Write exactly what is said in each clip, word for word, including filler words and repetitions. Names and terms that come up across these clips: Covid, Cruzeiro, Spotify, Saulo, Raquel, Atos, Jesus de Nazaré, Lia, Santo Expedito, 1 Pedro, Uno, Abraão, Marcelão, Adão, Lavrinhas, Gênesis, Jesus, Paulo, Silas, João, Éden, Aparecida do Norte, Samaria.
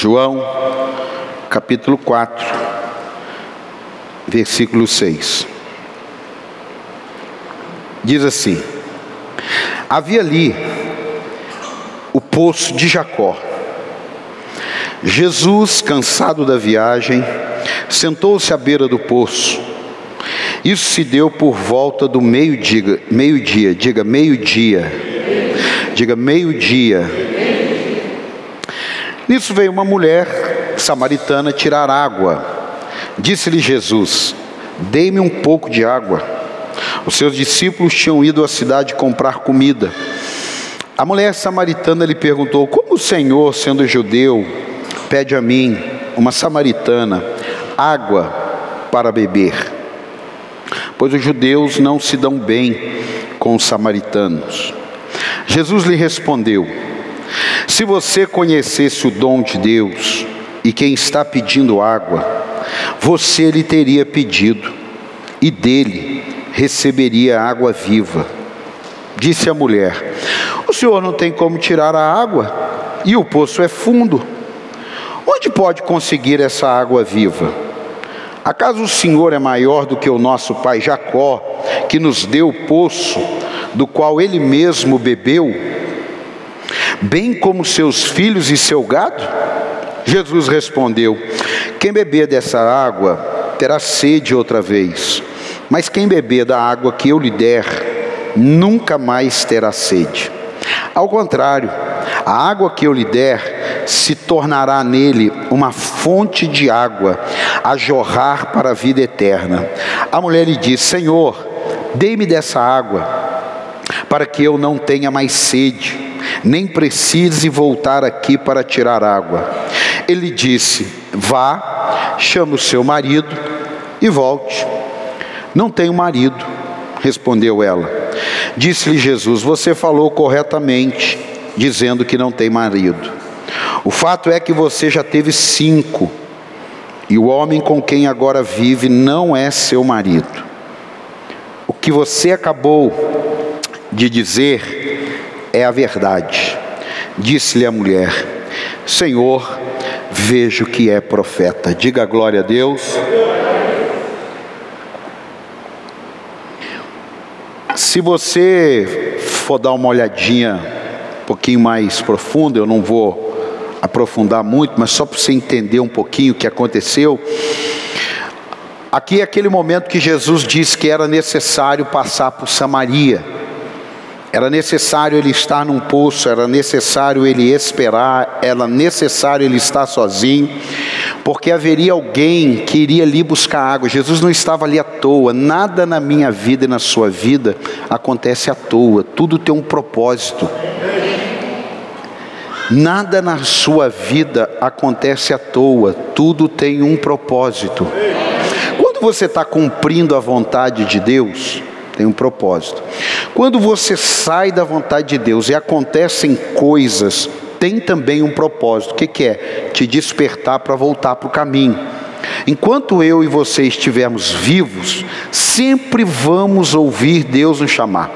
João, capítulo quatro, versículo seis. Diz assim: havia ali o poço de Jacó. Jesus, cansado da viagem, sentou-se à beira do poço. Isso se deu por volta do meio-dia, meio-dia, diga meio-dia, diga meio-dia. Nisso veio uma mulher samaritana tirar água. Disse-lhe Jesus: dê-me um pouco de água. Os seus discípulos tinham ido à cidade comprar comida. A mulher samaritana lhe perguntou: como o Senhor, sendo judeu, pede a mim, uma samaritana, água para beber? Pois os judeus não se dão bem com os samaritanos. Jesus lhe respondeu: se você conhecesse o dom de Deus e quem está pedindo água, você lhe teria pedido e dele receberia água viva. Disse a mulher: o senhor não tem como tirar a água e o poço é fundo. Onde pode conseguir essa água viva? Acaso o Senhor é maior do que o nosso pai Jacó, que nos deu o poço, do qual ele mesmo bebeu, bem como seus filhos e seu gado? Jesus respondeu: quem beber dessa água terá sede outra vez, mas quem beber da água que eu lhe der, nunca mais terá sede. Ao contrário, a água que eu lhe der se tornará nele uma fonte de água a jorrar para a vida eterna. A mulher lhe disse: Senhor, dê-me dessa água, para que eu não tenha mais sede, nem precise voltar aqui para tirar água. Ele disse: vá, chame o seu marido e volte. Não tenho marido, respondeu ela. Disse-lhe Jesus: você falou corretamente, dizendo que não tem marido. O fato é que você já teve cinco, e o homem com quem agora vive não é seu marido. O que você acabou de dizer é a verdade. Disse-lhe a mulher: Senhor, vejo que é profeta. Diga glória a Deus. Se você for dar uma olhadinha um pouquinho mais profunda, eu não vou aprofundar muito, mas só para você entender um pouquinho o que aconteceu. Aqui é aquele momento que Jesus disse que era necessário passar por Samaria, era necessário ele estar num poço, era necessário ele esperar, era necessário ele estar sozinho, porque haveria alguém que iria ali buscar água. Jesus não estava ali à toa. Nada na minha vida e na sua vida acontece à toa, tudo tem um propósito. Nada na sua vida acontece à toa, tudo tem um propósito. Quando você está cumprindo a vontade de Deus, tem um propósito. Quando você sai da vontade de Deus e acontecem coisas, tem também um propósito. O que que é? Te despertar para voltar para o caminho. Enquanto eu e você estivermos vivos, sempre vamos ouvir Deus nos chamar.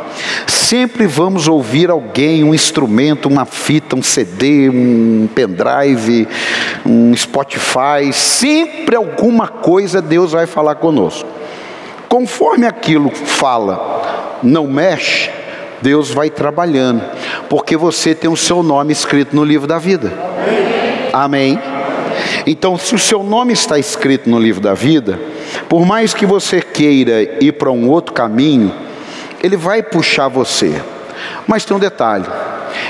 Sempre vamos ouvir alguém, um instrumento, uma fita, um C D, um pendrive, um Spotify. Sempre alguma coisa Deus vai falar conosco. Conforme aquilo fala, não mexe, Deus vai trabalhando. Porque você tem o seu nome escrito no livro da vida. Amém? Então, se o seu nome está escrito no livro da vida, por mais que você queira ir para um outro caminho, ele vai puxar você. Mas tem um detalhe: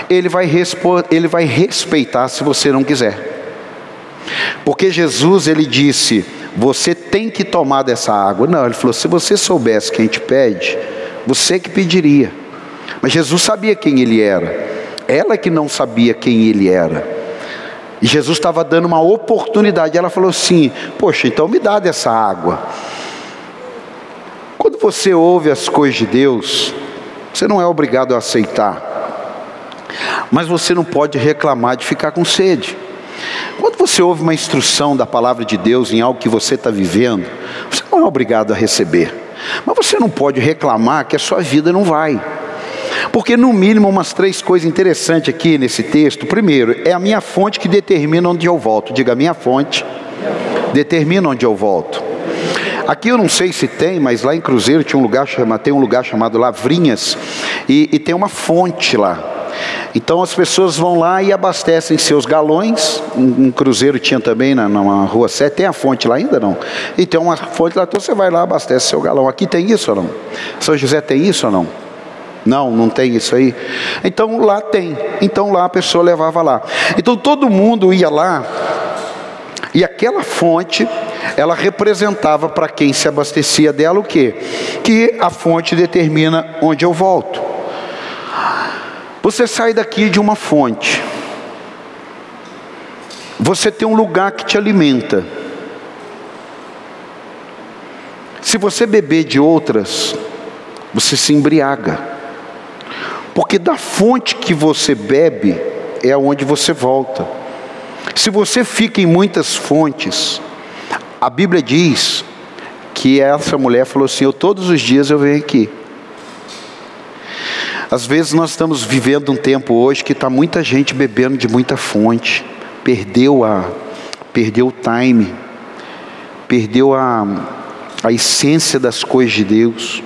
ele vai, respor, ele vai respeitar se você não quiser. Porque Jesus, ele disse: você tem que tomar dessa água. Não, ele falou: se você soubesse quem te pede, você que pediria. Mas Jesus sabia quem ele era. Ela que não sabia quem ele era. E Jesus estava dando uma oportunidade. Ela falou assim: poxa, então me dá dessa água. Quando você ouve as coisas de Deus, você não é obrigado a aceitar. Mas você não pode reclamar de ficar com sede. Quando você ouve uma instrução da palavra de Deus em algo que você está vivendo, você não é obrigado a receber. Mas você não pode reclamar que a sua vida não vai. Porque no mínimo umas três coisas interessantes aqui nesse texto. Primeiro, é a minha fonte que determina onde eu volto. Diga, minha fonte determina onde eu volto. Aqui eu não sei se tem, mas lá em Cruzeiro tinha um lugar chamado, tem um lugar chamado Lavrinhas e, e tem uma fonte lá. Então as pessoas vão lá e abastecem seus galões. Um, um cruzeiro tinha também na, na rua sete. Tem a fonte lá ainda não? E tem uma fonte lá, então você vai lá, abastece seu galão. Aqui tem isso ou não? São José tem isso ou não? Não, não tem isso aí. Então lá tem. Então lá a pessoa levava lá. Então todo mundo ia lá. E aquela fonte, ela representava para quem se abastecia dela o quê? Que a fonte determina onde eu volto. Você sai daqui de uma fonte. Você tem um lugar que te alimenta. Se você beber de outras, você se embriaga. Porque da fonte que você bebe, é aonde você volta. Se você fica em muitas fontes, a Bíblia diz que essa mulher falou assim: eu todos os dias eu venho aqui. Às vezes nós estamos vivendo um tempo hoje que está muita gente bebendo de muita fonte. Perdeu a, perdeu o time, perdeu a, a essência das coisas de Deus.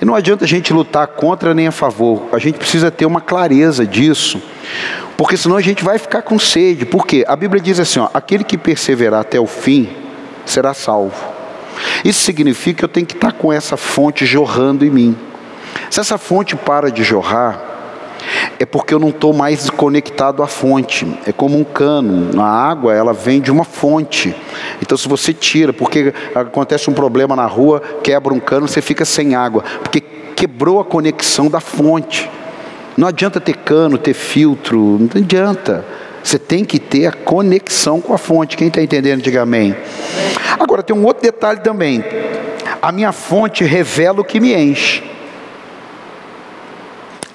E não adianta a gente lutar contra nem a favor. A gente precisa ter uma clareza disso. Porque senão a gente vai ficar com sede. Por quê? A Bíblia diz assim, ó, aquele que perseverar até o fim será salvo. Isso significa que eu tenho que estar com essa fonte jorrando em mim. Se essa fonte para de jorrar, é porque eu não estou mais conectado à fonte. É como um cano. A água, ela vem de uma fonte. Então se você tira, porque acontece um problema na rua, quebra um cano, você fica sem água. Porque quebrou a conexão da fonte. Não adianta ter cano, ter filtro. Não adianta. Você tem que ter a conexão com a fonte. Quem está entendendo, diga amém. Agora tem um outro detalhe também. A minha fonte revela o que me enche.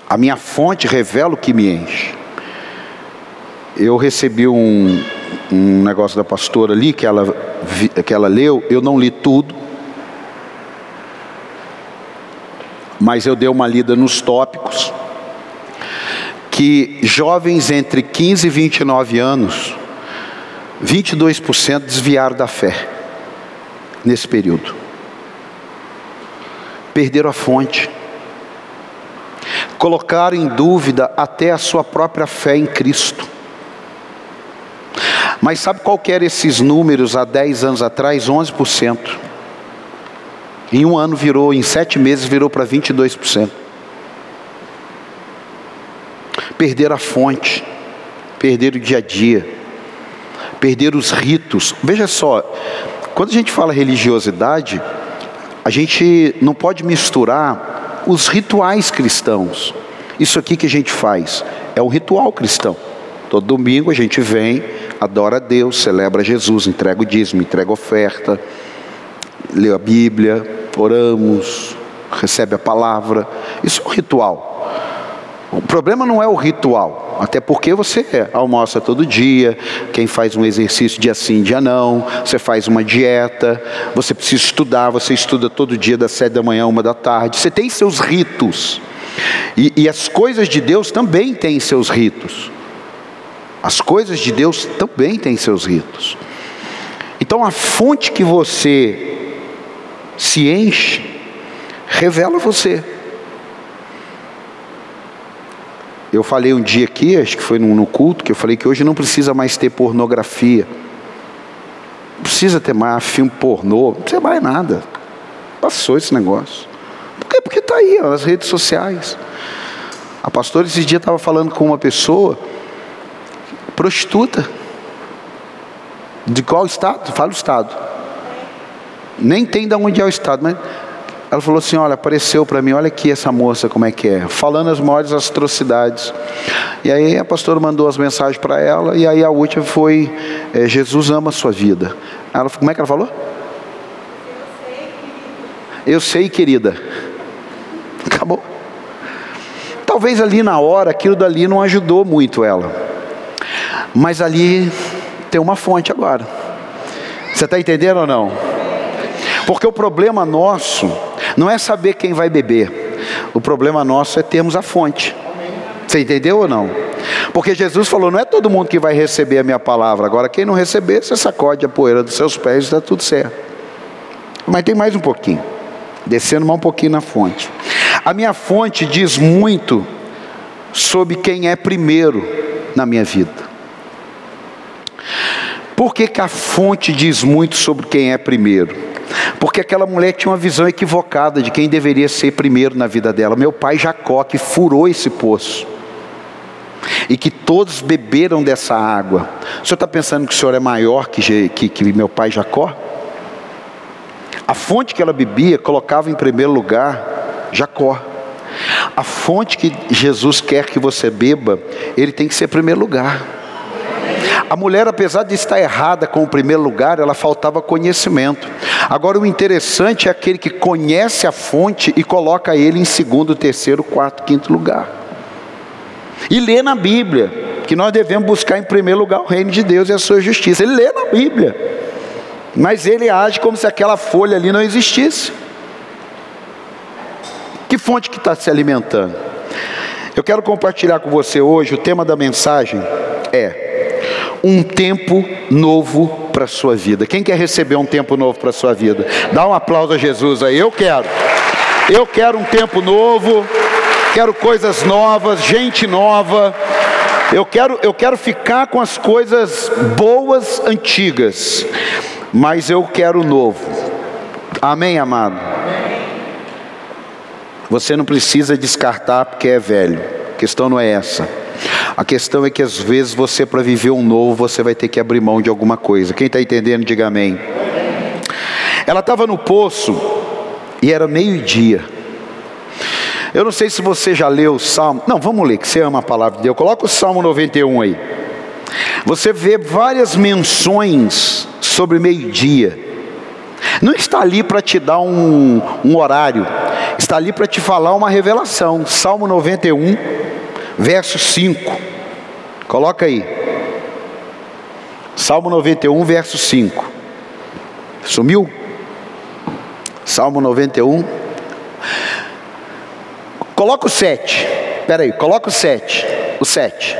A minha fonte revela o que me enche. Eu recebi um, um negócio da pastora ali, que ela, que ela leu. Eu não li tudo. Mas eu dei uma lida nos tópicos. Que jovens entre quinze e vinte e nove anos, vinte e dois por cento desviaram da fé. Nesse período. Perderam a fonte. Colocaram em dúvida até a sua própria fé em Cristo. Mas sabe qual que eram esses números há dez anos atrás? onze por cento. Em um ano virou, em sete meses virou para vinte e dois por cento. Perderam a fonte. Perderam o dia a dia. Perderam os ritos. Veja só, quando a gente fala religiosidade, a gente não pode misturar os rituais cristãos. Isso aqui que a gente faz é um ritual cristão. Todo domingo a gente vem, adora a Deus, celebra Jesus, entrega o dízimo, entrega a oferta, lê a Bíblia, oramos, recebe a palavra. Isso é um ritual. O problema não é o ritual, até porque você almoça todo dia, quem faz um exercício dia sim, dia não, você faz uma dieta, você precisa estudar, você estuda todo dia das sete da manhã, uma da tarde, você tem seus ritos. E, e as coisas de Deus também têm seus ritos. As coisas de Deus também têm seus ritos. Então a fonte que você se enche, revela você. Eu falei um dia aqui, acho que foi no culto, que eu falei que hoje não precisa mais ter pornografia. Não precisa ter mais filme pornô, não precisa mais nada. Passou esse negócio. Por quê? Porque está aí, ó, as redes sociais. A pastora esses dias estava falando com uma pessoa, prostituta. De qual estado? Fala o estado. Nem tem de onde é o estado, mas... Ela falou assim, olha, apareceu para mim, olha aqui essa moça como é que é, falando as maiores atrocidades. E aí a pastora mandou as mensagens para ela, e aí a última foi, é, Jesus ama a sua vida. Ela, como é que ela falou? Eu sei, querida. Eu sei, querida. Acabou. Talvez ali na hora, aquilo dali não ajudou muito ela. Mas ali tem uma fonte agora. Você está entendendo ou não? Porque o problema nosso... não é saber quem vai beber. O problema nosso é termos a fonte. Você entendeu ou não? Porque Jesus falou, não é todo mundo que vai receber a minha palavra. Agora, quem não receber, você sacode a poeira dos seus pés e está tudo certo. Mas tem mais um pouquinho. Descendo mais um pouquinho na fonte. A minha fonte diz muito sobre quem é primeiro na minha vida. Por que que a fonte diz muito sobre quem é primeiro? Porque aquela mulher tinha uma visão equivocada de quem deveria ser primeiro na vida dela. Meu pai Jacó, que furou esse poço. E que todos beberam dessa água. O senhor está pensando que o senhor é maior que, que, que meu pai Jacó? A fonte que ela bebia colocava em primeiro lugar Jacó. A fonte que Jesus quer que você beba, ele tem que ser primeiro lugar. A mulher, apesar de estar errada com o primeiro lugar, ela faltava conhecimento. Agora, o interessante é aquele que conhece a fonte e coloca ele em segundo, terceiro, quarto, quinto lugar. E lê na Bíblia que nós devemos buscar em primeiro lugar o reino de Deus e a sua justiça. Ele lê na Bíblia, mas ele age como se aquela folha ali não existisse. Que fonte que está se alimentando? Eu quero compartilhar com você hoje, o tema da mensagem é... um tempo novo para a sua vida. Quem quer receber um tempo novo para a sua vida? Dá um aplauso a Jesus aí. Eu quero. Eu quero um tempo novo. Quero coisas novas, gente nova. Eu quero, eu quero ficar com as coisas boas, antigas. Mas eu quero o novo. Amém, amado? Você não precisa descartar porque é velho. A questão não é essa. A questão é que às vezes você, para viver um novo, você vai ter que abrir mão de alguma coisa. Quem está entendendo, diga amém. Ela estava no poço e era meio-dia. Eu não sei se você já leu o Salmo. Não, vamos ler, que você ama a palavra de Deus. Coloca o Salmo noventa e um aí. Você vê várias menções sobre meio-dia. Não está ali para te dar um, um horário. Está ali para te falar uma revelação. Salmo noventa e um, verso cinco. Coloca aí. Salmo noventa e um, verso cinco. Sumiu? Salmo noventa e um. Coloca o sete. Espera aí, coloca o sete. O sete.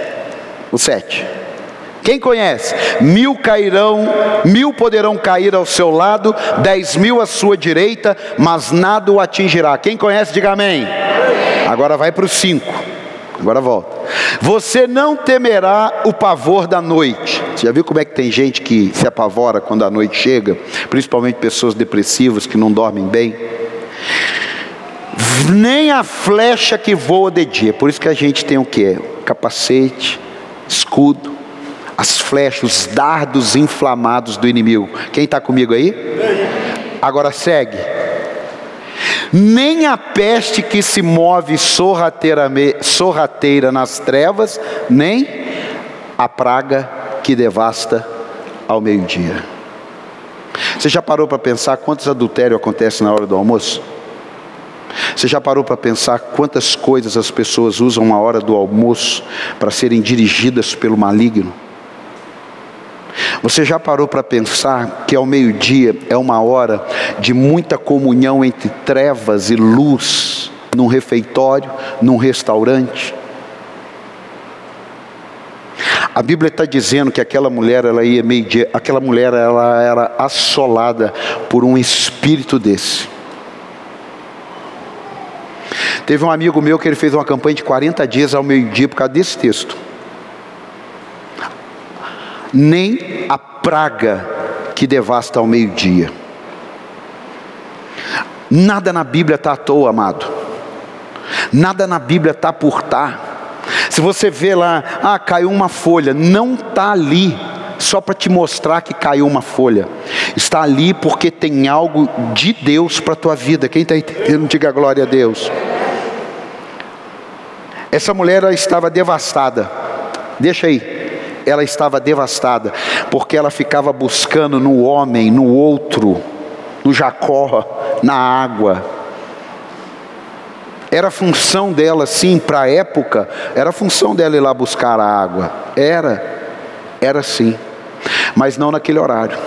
O sete. Quem conhece? Mil cairão, mil poderão cair ao seu lado, dez mil à sua direita, mas nada o atingirá. Quem conhece, diga amém. Agora vai para o cinco. Agora volta. Você não temerá o pavor da noite. Você já viu como é que tem gente que se apavora quando a noite chega? Principalmente pessoas depressivas que não dormem bem. Nem a flecha que voa de dia. Por isso que a gente tem o quê? Capacete, escudo, as flechas, os dardos inflamados do inimigo. Quem está comigo aí? Agora segue. Nem a peste que se move sorrateira nas trevas, nem a praga que devasta ao meio-dia. Você já parou para pensar quantos adultérios acontecem na hora do almoço? Você já parou para pensar quantas coisas as pessoas usam na hora do almoço para serem dirigidas pelo maligno? Você já parou para pensar que ao meio-dia é uma hora de muita comunhão entre trevas e luz, num refeitório, num restaurante? A Bíblia está dizendo que aquela mulher, ela ia meio-dia, aquela mulher ela era assolada por um espírito desse. Teve um amigo meu que ele fez uma campanha de quarenta dias ao meio-dia por causa desse texto. Nem a praga que devasta ao meio-dia. Nada na Bíblia está à toa, amado. Nada na Bíblia está por tá. Se você vê lá, ah, caiu uma folha. Não está ali só para te mostrar que caiu uma folha. Está ali porque tem algo de Deus para a tua vida. Quem está entendendo, diga glória a Deus. Essa mulher ela estava devastada. Deixa aí. Ela estava devastada, porque ela ficava buscando no homem, no outro, no Jacó, na água. Era função dela, sim, para a época, era função dela ir lá buscar a água. Era, era sim, mas não naquele horário.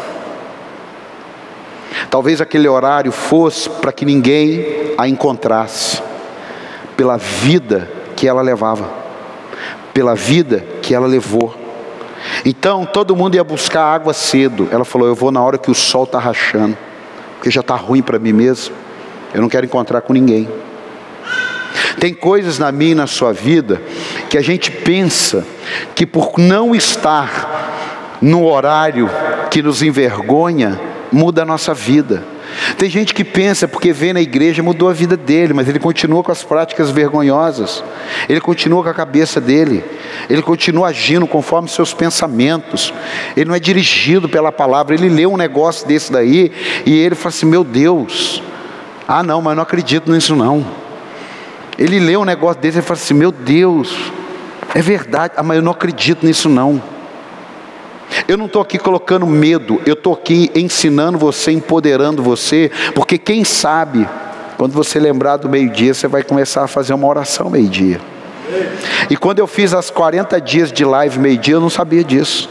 Talvez aquele horário fosse para que ninguém a encontrasse. pela vida que ela levava, pela vida que ela levou. Então todo mundo ia buscar água cedo. Ela falou: eu vou na hora que o sol está rachando, porque já está ruim para mim mesmo. Eu não quero encontrar com ninguém. Tem coisas na minha e na sua vida que a gente pensa que, por não estar no horário que nos envergonha, muda a nossa vida. Tem gente que pensa, porque vem na igreja, mudou a vida dele, mas ele continua com as práticas vergonhosas, ele continua com a cabeça dele, ele continua agindo conforme seus pensamentos, ele não é dirigido pela palavra. Ele lê um negócio desse daí e ele fala assim: meu Deus, ah não, mas eu não acredito nisso não. Ele lê um negócio desse e fala assim: meu Deus, é verdade, ah, mas eu não acredito nisso não. Eu não estou aqui colocando medo, eu estou aqui ensinando você, empoderando você, porque quem sabe, quando você lembrar do meio-dia, você vai começar a fazer uma oração meio-dia. E quando eu fiz as quarenta dias de live meio-dia, eu não sabia disso.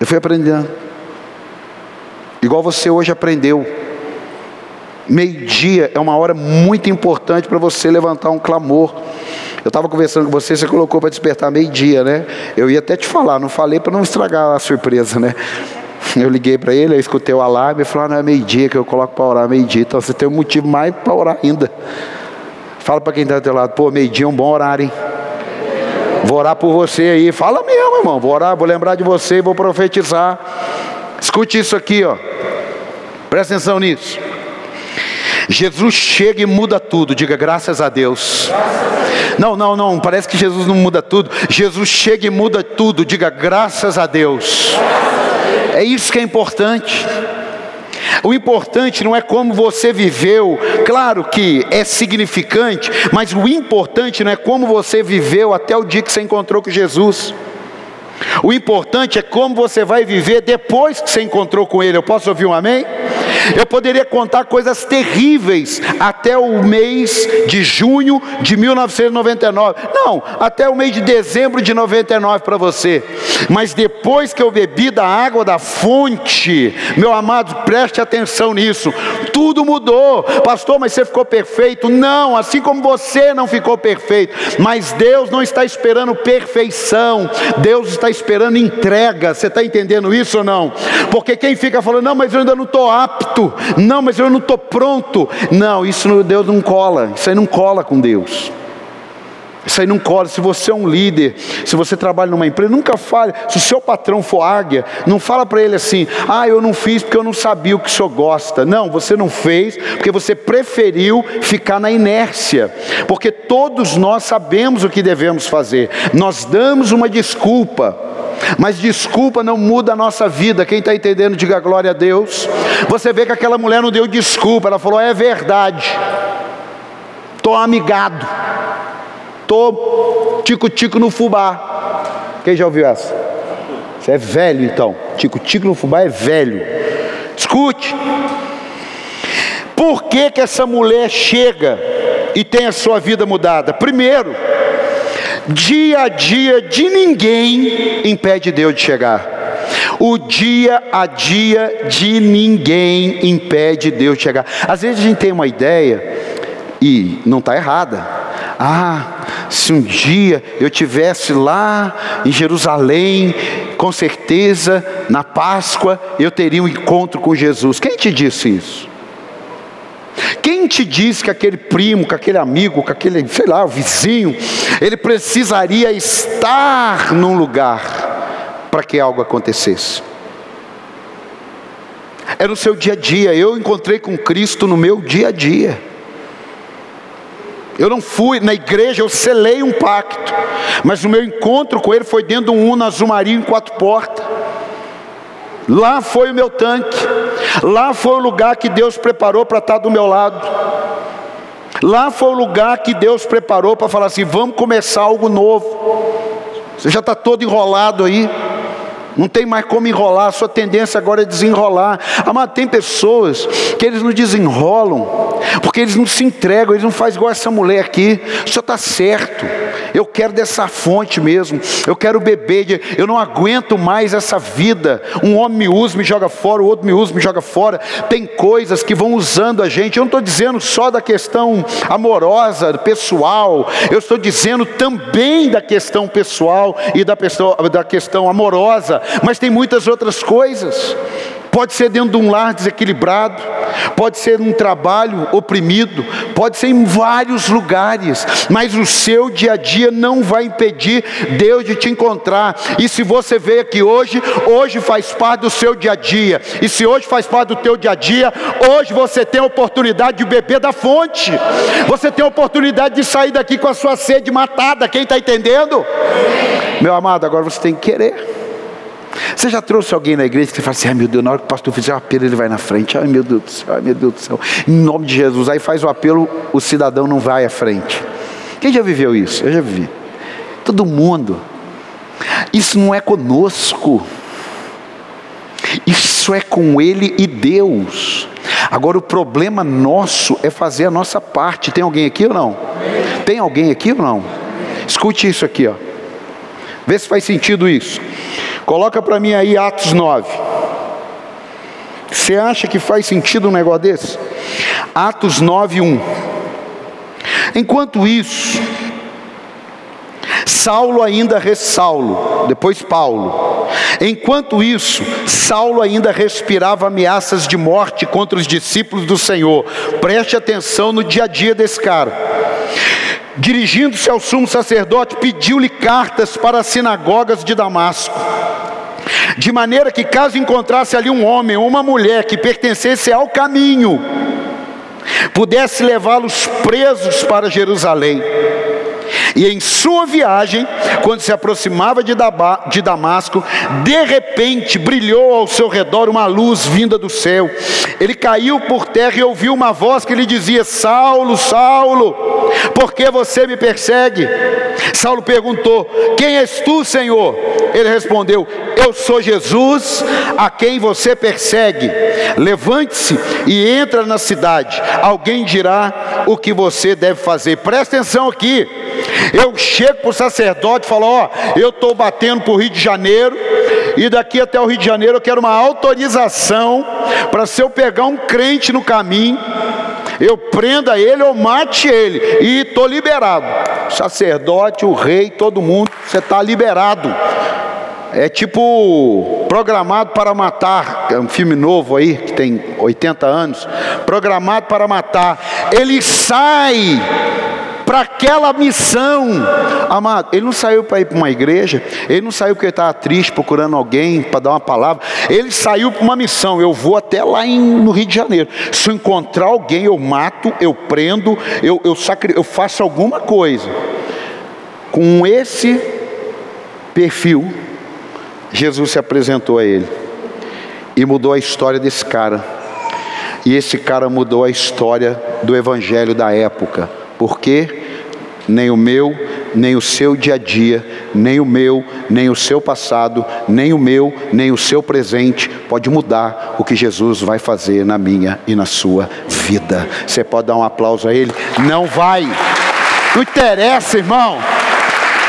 Eu fui aprendendo. Igual você hoje aprendeu. Meio-dia é uma hora muito importante para você levantar um clamor. Eu estava conversando com você, você colocou para despertar meio-dia, né? Eu ia até te falar, não falei para não estragar a surpresa, né? Eu liguei para ele, eu escutei o alarme e falei: ah, não, é meio-dia que eu coloco para orar, meio-dia. Então você tem um motivo mais para orar ainda. Fala para quem está do teu lado: pô, meio-dia é um bom horário, hein? Vou orar por você aí. Fala mesmo, irmão. Vou orar, vou lembrar de você e vou profetizar. Escute isso aqui, ó. Presta atenção nisso. Jesus chega e muda tudo. Diga: graças a Deus. Graças a Deus. Não, não, não. Parece que Jesus não muda tudo. Jesus chega e muda tudo. Diga: graças a Deus. Graças a Deus. É isso que é importante. O importante não é como você viveu. Claro que é significante, mas o importante não é como você viveu até o dia que você encontrou com Jesus. O importante é como você vai viver depois que você encontrou com Ele. Eu posso ouvir um amém? Eu poderia contar coisas terríveis até o mês de junho de mil novecentos e noventa e nove. Não, até o mês de dezembro de noventa e nove para você. Mas depois que eu bebi da água da fonte, meu amado, preste atenção nisso. Tudo mudou. Pastor, mas você ficou perfeito? Não, assim como você não ficou perfeito. Mas Deus não está esperando perfeição. Deus está esperando entrega. Você está entendendo isso ou não? Porque quem fica falando: não, mas eu ainda não estou apto. Não, mas eu não estou pronto. Não, isso Deus não cola. Isso aí não cola com Deus. Isso aí não cola. Se você é um líder, se você trabalha numa empresa, nunca fale. Se o seu patrão for águia, não fala para ele assim: ah, eu não fiz porque eu não sabia o que o senhor gosta. Não, você não fez porque você preferiu ficar na inércia. Porque todos nós sabemos o que devemos fazer. Nós damos uma desculpa, mas desculpa não muda a nossa vida. Quem está entendendo, diga glória a Deus. Você vê que aquela mulher não deu desculpa. Ela falou: é verdade, estou amigado, estou tico-tico no fubá. Quem já ouviu essa? Você é velho então. Tico-tico no fubá é velho. Escute. Por que que essa mulher chega e tem a sua vida mudada? Primeiro, dia a dia de ninguém impede Deus de chegar. O dia a dia de ninguém impede Deus de chegar. Às vezes a gente tem uma ideia, e não está errada. Ah, se um dia eu estivesse lá em Jerusalém, com certeza, na Páscoa, eu teria um encontro com Jesus. Quem te disse isso? Quem te disse que aquele primo, que aquele amigo, que aquele, sei lá, o vizinho, ele precisaria estar num lugar para que algo acontecesse? É no seu dia a dia. Eu encontrei com Cristo no meu dia a dia. Eu não fui na igreja, eu selei um pacto, mas o meu encontro com Ele foi dentro de um Uno Azul Marinho em quatro portas. Lá foi o meu tanque. Lá foi o lugar que Deus preparou para estar do meu lado. Lá foi o lugar que Deus preparou para falar assim: vamos começar algo novo. Você já está todo enrolado aí. Não tem mais como enrolar. A sua tendência agora é desenrolar. Amado, tem pessoas que eles não desenrolam porque eles não se entregam. Eles não fazem igual essa mulher aqui. O senhor está certo. eu quero dessa fonte mesmo, eu quero beber, eu não aguento mais essa vida. Um homem me usa, me joga fora, o outro me usa, me joga fora. Tem coisas que vão usando a gente. Eu não estou dizendo só da questão amorosa, pessoal, eu estou dizendo também da questão pessoal e da, pessoa, da questão amorosa, mas tem muitas outras coisas. Pode ser dentro de um lar desequilibrado, pode ser num trabalho oprimido, pode ser em vários lugares, mas o seu dia a dia não vai impedir Deus de te encontrar. E se você veio aqui hoje, hoje faz parte do seu dia a dia, e se hoje faz parte do teu dia a dia, hoje você tem a oportunidade de beber da fonte, você tem a oportunidade de sair daqui com a sua sede matada. Quem está entendendo? Meu amado, agora você tem que querer. Você já trouxe alguém na igreja que você fala assim: ai meu Deus, na hora que o pastor fizer o apelo, ele vai na frente. Ai meu Deus do céu, ai meu Deus do céu, em nome de Jesus. Aí faz o apelo, o cidadão não vai à frente. Quem já viveu isso? Eu já vivi. Todo mundo. Isso não é conosco, isso é com ele e Deus. Agora o problema nosso é fazer a nossa parte. Tem alguém aqui ou não? Tem alguém aqui ou não? Escute isso aqui, ó. Vê se faz sentido isso. Coloca para mim aí Atos nove. Você acha que faz sentido um negócio desse? Atos nove, um. Enquanto isso, Saulo ainda ressalvo, depois Paulo. Enquanto isso, Saulo ainda respirava ameaças de morte contra os discípulos do Senhor. Preste atenção no dia a dia desse cara. Dirigindo-se ao sumo sacerdote, pediu-lhe cartas para as sinagogas de Damasco, de maneira que caso encontrasse ali um homem ou uma mulher que pertencesse ao caminho, pudesse levá-los presos para Jerusalém. E em sua viagem, quando se aproximava de, Daba, de Damasco, de repente brilhou ao seu redor uma luz vinda do céu. Ele caiu por terra e ouviu uma voz que lhe dizia: Saulo, Saulo, por que você me persegue? Saulo perguntou: quem és tu, Senhor? Ele respondeu: eu sou Jesus, a quem você persegue. Levante-se e entra na cidade, alguém dirá o que você deve fazer. Presta atenção aqui. Eu chego para o sacerdote e falo: ó, eu estou batendo para o Rio de Janeiro, e daqui até o Rio de Janeiro eu quero uma autorização para, se eu pegar um crente no caminho, eu prenda ele ou mate ele, e estou liberado. O sacerdote, o rei, todo mundo: você está liberado. É tipo Programado para Matar, é um filme novo aí, que tem oitenta anos, Programado para Matar. Ele sai para aquela missão, amado. Ele não saiu para ir para uma igreja, ele não saiu porque ele estava triste, procurando alguém para dar uma palavra. Ele saiu para uma missão: eu vou até lá em, no Rio de Janeiro, se eu encontrar alguém, eu mato, eu prendo, eu, eu, sacri... eu faço alguma coisa. Com esse perfil, Jesus se apresentou a ele e mudou a história desse cara. E esse cara mudou a história do evangelho da época, porque nem o meu, nem o seu dia a dia, nem o meu, nem o seu passado, nem o meu, nem o seu presente pode mudar o que Jesus vai fazer na minha e na sua vida. Você pode dar um aplauso a ele? Não vai. Não interessa, irmão.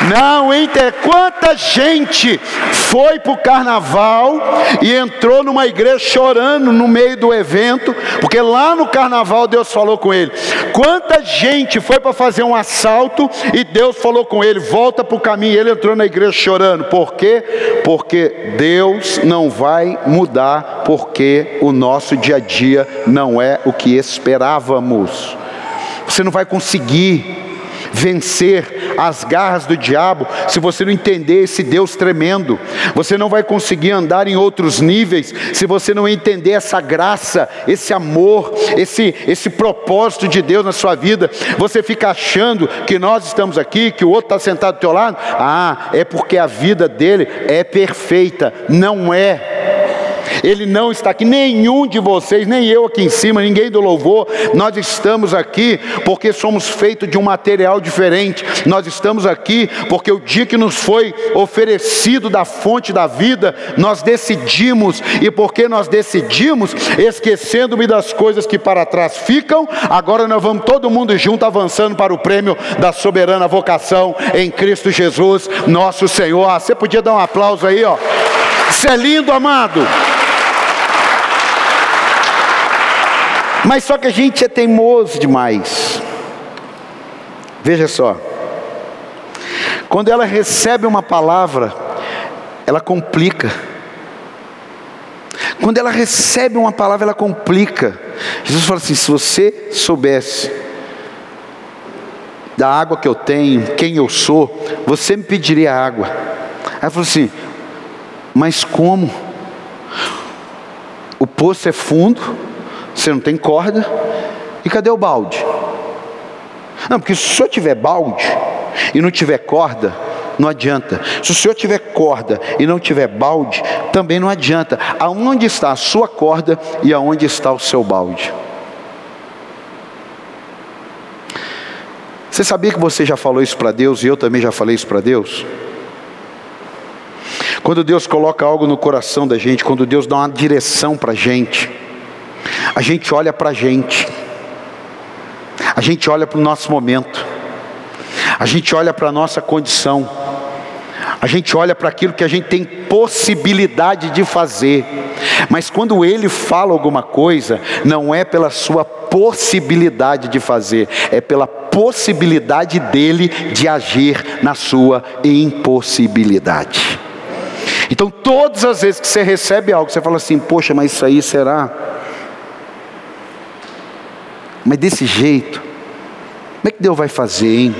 Não interessa. Quanta gente foi para o carnaval e entrou numa igreja chorando no meio do evento, porque lá no carnaval Deus falou com ele. Quanta gente foi para fazer um assalto e Deus falou com ele: volta para o caminho. Ele entrou na igreja chorando. Por quê? Porque Deus não vai mudar, porque o nosso dia a dia não é o que esperávamos. Você não vai conseguir vencer as garras do diabo se você não entender esse Deus tremendo. Você não vai conseguir andar em outros níveis se você não entender essa graça, esse amor, esse, esse propósito de Deus na sua vida. Você fica achando que nós estamos aqui, que o outro está sentado do teu lado. Ah, é porque a vida dele é perfeita. Não é. Ele não está aqui, nenhum de vocês, nem eu aqui em cima, ninguém do louvor. Nós estamos aqui porque somos feitos de um material diferente. Nós estamos aqui porque o dia que nos foi oferecido da fonte da vida, nós decidimos. E porque nós decidimos, esquecendo-me das coisas que para trás ficam, agora nós vamos todo mundo junto avançando para o prêmio da soberana vocação em Cristo Jesus, nosso Senhor. Ah, você podia dar um aplauso aí, ó. Isso é lindo, amado. Mas só que a gente é teimoso demais. Veja só. Quando ela recebe uma palavra, ela complica. Quando ela recebe uma palavra, ela complica. Jesus fala assim: se você soubesse da água que eu tenho, quem eu sou, você me pediria água. Aí ela falou assim: mas como? O poço é fundo, você não tem corda, e cadê o balde? Não, porque se eu tiver balde e não tiver corda, não adianta. Se o senhor tiver corda e não tiver balde, também não adianta. Aonde está a sua corda e aonde está o seu balde? Você sabia que você já falou isso para Deus? E eu também já falei isso para Deus? Quando Deus coloca algo no coração da gente, quando Deus dá uma direção para a gente, a gente olha para a gente, a gente olha para o nosso momento, a gente olha para a nossa condição, a gente olha para aquilo que a gente tem possibilidade de fazer. Mas quando Ele fala alguma coisa, não é pela sua possibilidade de fazer, é pela possibilidade dEle de agir na sua impossibilidade. Então todas as vezes que você recebe algo, você fala assim: poxa, mas isso aí será? Mas desse jeito, como é que Deus vai fazer, hein?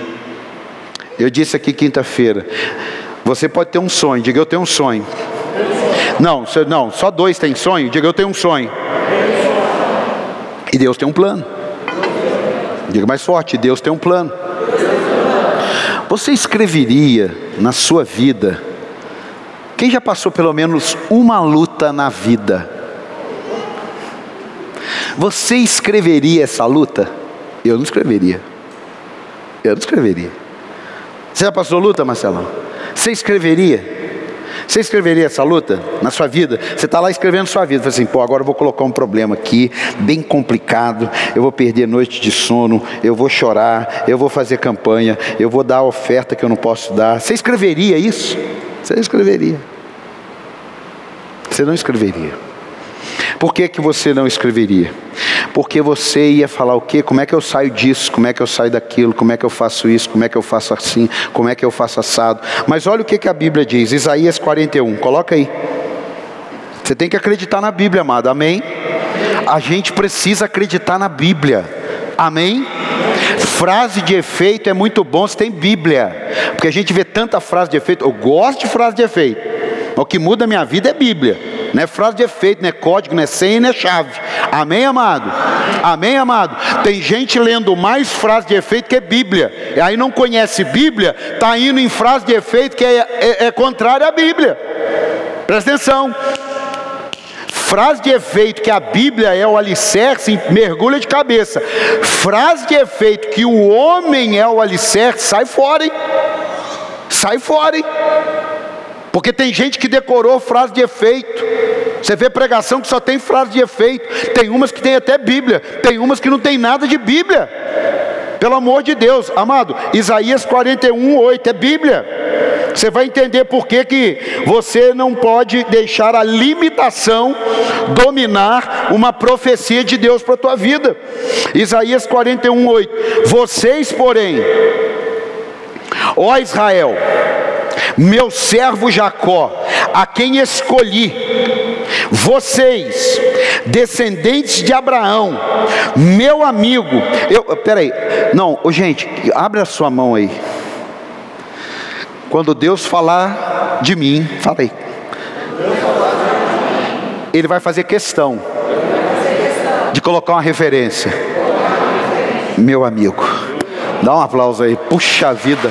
Eu disse aqui quinta-feira, você pode ter um sonho, diga: eu tenho um sonho. Não, não, só dois têm sonho, diga: eu tenho um sonho. E Deus tem um plano. Diga mais forte: Deus tem um plano. Você escreveria na sua vida? Quem já passou pelo menos uma luta na vida? Você escreveria essa luta? Eu não escreveria. Eu não escreveria. Você já passou luta, Marcelão? Você escreveria? Você escreveria essa luta na sua vida? Você está lá escrevendo sua vida. Fala assim: pô, agora eu vou colocar um problema aqui, bem complicado. Eu vou perder noite de sono. Eu vou chorar. Eu vou fazer campanha. Eu vou dar a oferta que eu não posso dar. Você escreveria isso? Você escreveria. Você não escreveria. Por que que você não escreveria? Porque você ia falar o quê? Como é que eu saio disso? Como é que eu saio daquilo? Como é que eu faço isso? Como é que eu faço assim? Como é que eu faço assado? Mas olha o que que a Bíblia diz. Isaías quarenta e um. Coloca aí. Você tem que acreditar na Bíblia, amado. Amém? A gente precisa acreditar na Bíblia. Amém? Frase de efeito é muito bom se tem Bíblia, porque a gente vê tanta frase de efeito. Eu gosto de frase de efeito, mas o que muda a minha vida é Bíblia. Não é frase de efeito, não é código, não é senha, não é chave. Amém, amado? Amém, amado? Tem gente lendo mais frase de efeito que Bíblia, e aí não conhece Bíblia, está indo em frase de efeito que é, é, é contrária à Bíblia. Presta atenção. Frase de efeito que a Bíblia é o alicerce, mergulha de cabeça. Frase de efeito que o homem é o alicerce, sai fora, hein? Sai fora, hein? Porque tem gente que decorou frase de efeito. Você vê pregação que só tem frase de efeito. Tem umas que tem até Bíblia, tem umas que não tem nada de Bíblia. Pelo amor de Deus, amado, Isaías quarenta e um, oito, é Bíblia. Você vai entender por que que você não pode deixar a limitação dominar uma profecia de Deus para a tua vida. Isaías quarenta e um, oito. Vocês, porém, ó Israel, meu servo Jacó, a quem escolhi, vocês, descendentes de Abraão, meu amigo. Eu, peraí, não, gente, abre a sua mão aí. Quando Deus falar de mim, fala aí. Ele vai fazer questão de colocar uma referência. Meu amigo. Dá um aplauso aí. Puxa vida.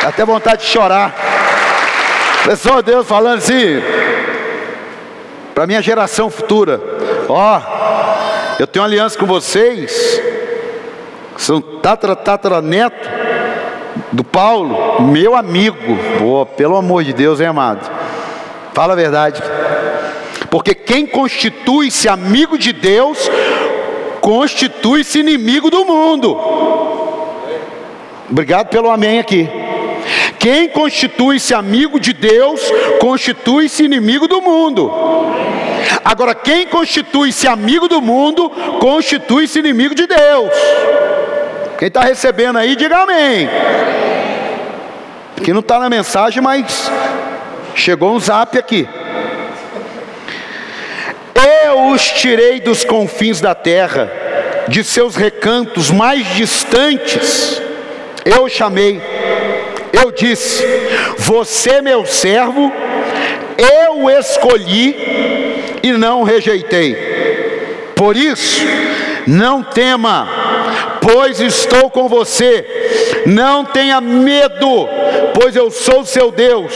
Dá até vontade de chorar. Pessoal, Deus falando assim: para a minha geração futura: ó, eu tenho uma aliança com vocês, que são tatra, tatra, neto do Paulo, meu amigo. Pô, pelo amor de Deus, hein, amado? Fala a verdade. Porque quem constitui-se amigo de Deus, constitui-se inimigo do mundo. Obrigado pelo amém aqui. Quem constitui-se amigo de Deus, constitui-se inimigo do mundo. Agora, quem constitui-se amigo do mundo, constitui-se inimigo de Deus. Quem está recebendo aí, diga amém. Quem não está na mensagem, mas chegou um zap aqui. Eu os tirei dos confins da terra, de seus recantos mais distantes. Eu chamei, eu disse: você, meu servo, eu escolhi e não rejeitei. Por isso, não tema, pois estou com você. Não tenha medo, pois eu sou seu Deus.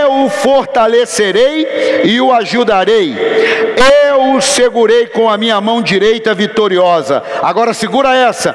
Eu o fortalecerei e o ajudarei. Eu o segurei com a minha mão direita vitoriosa. Agora segura essa.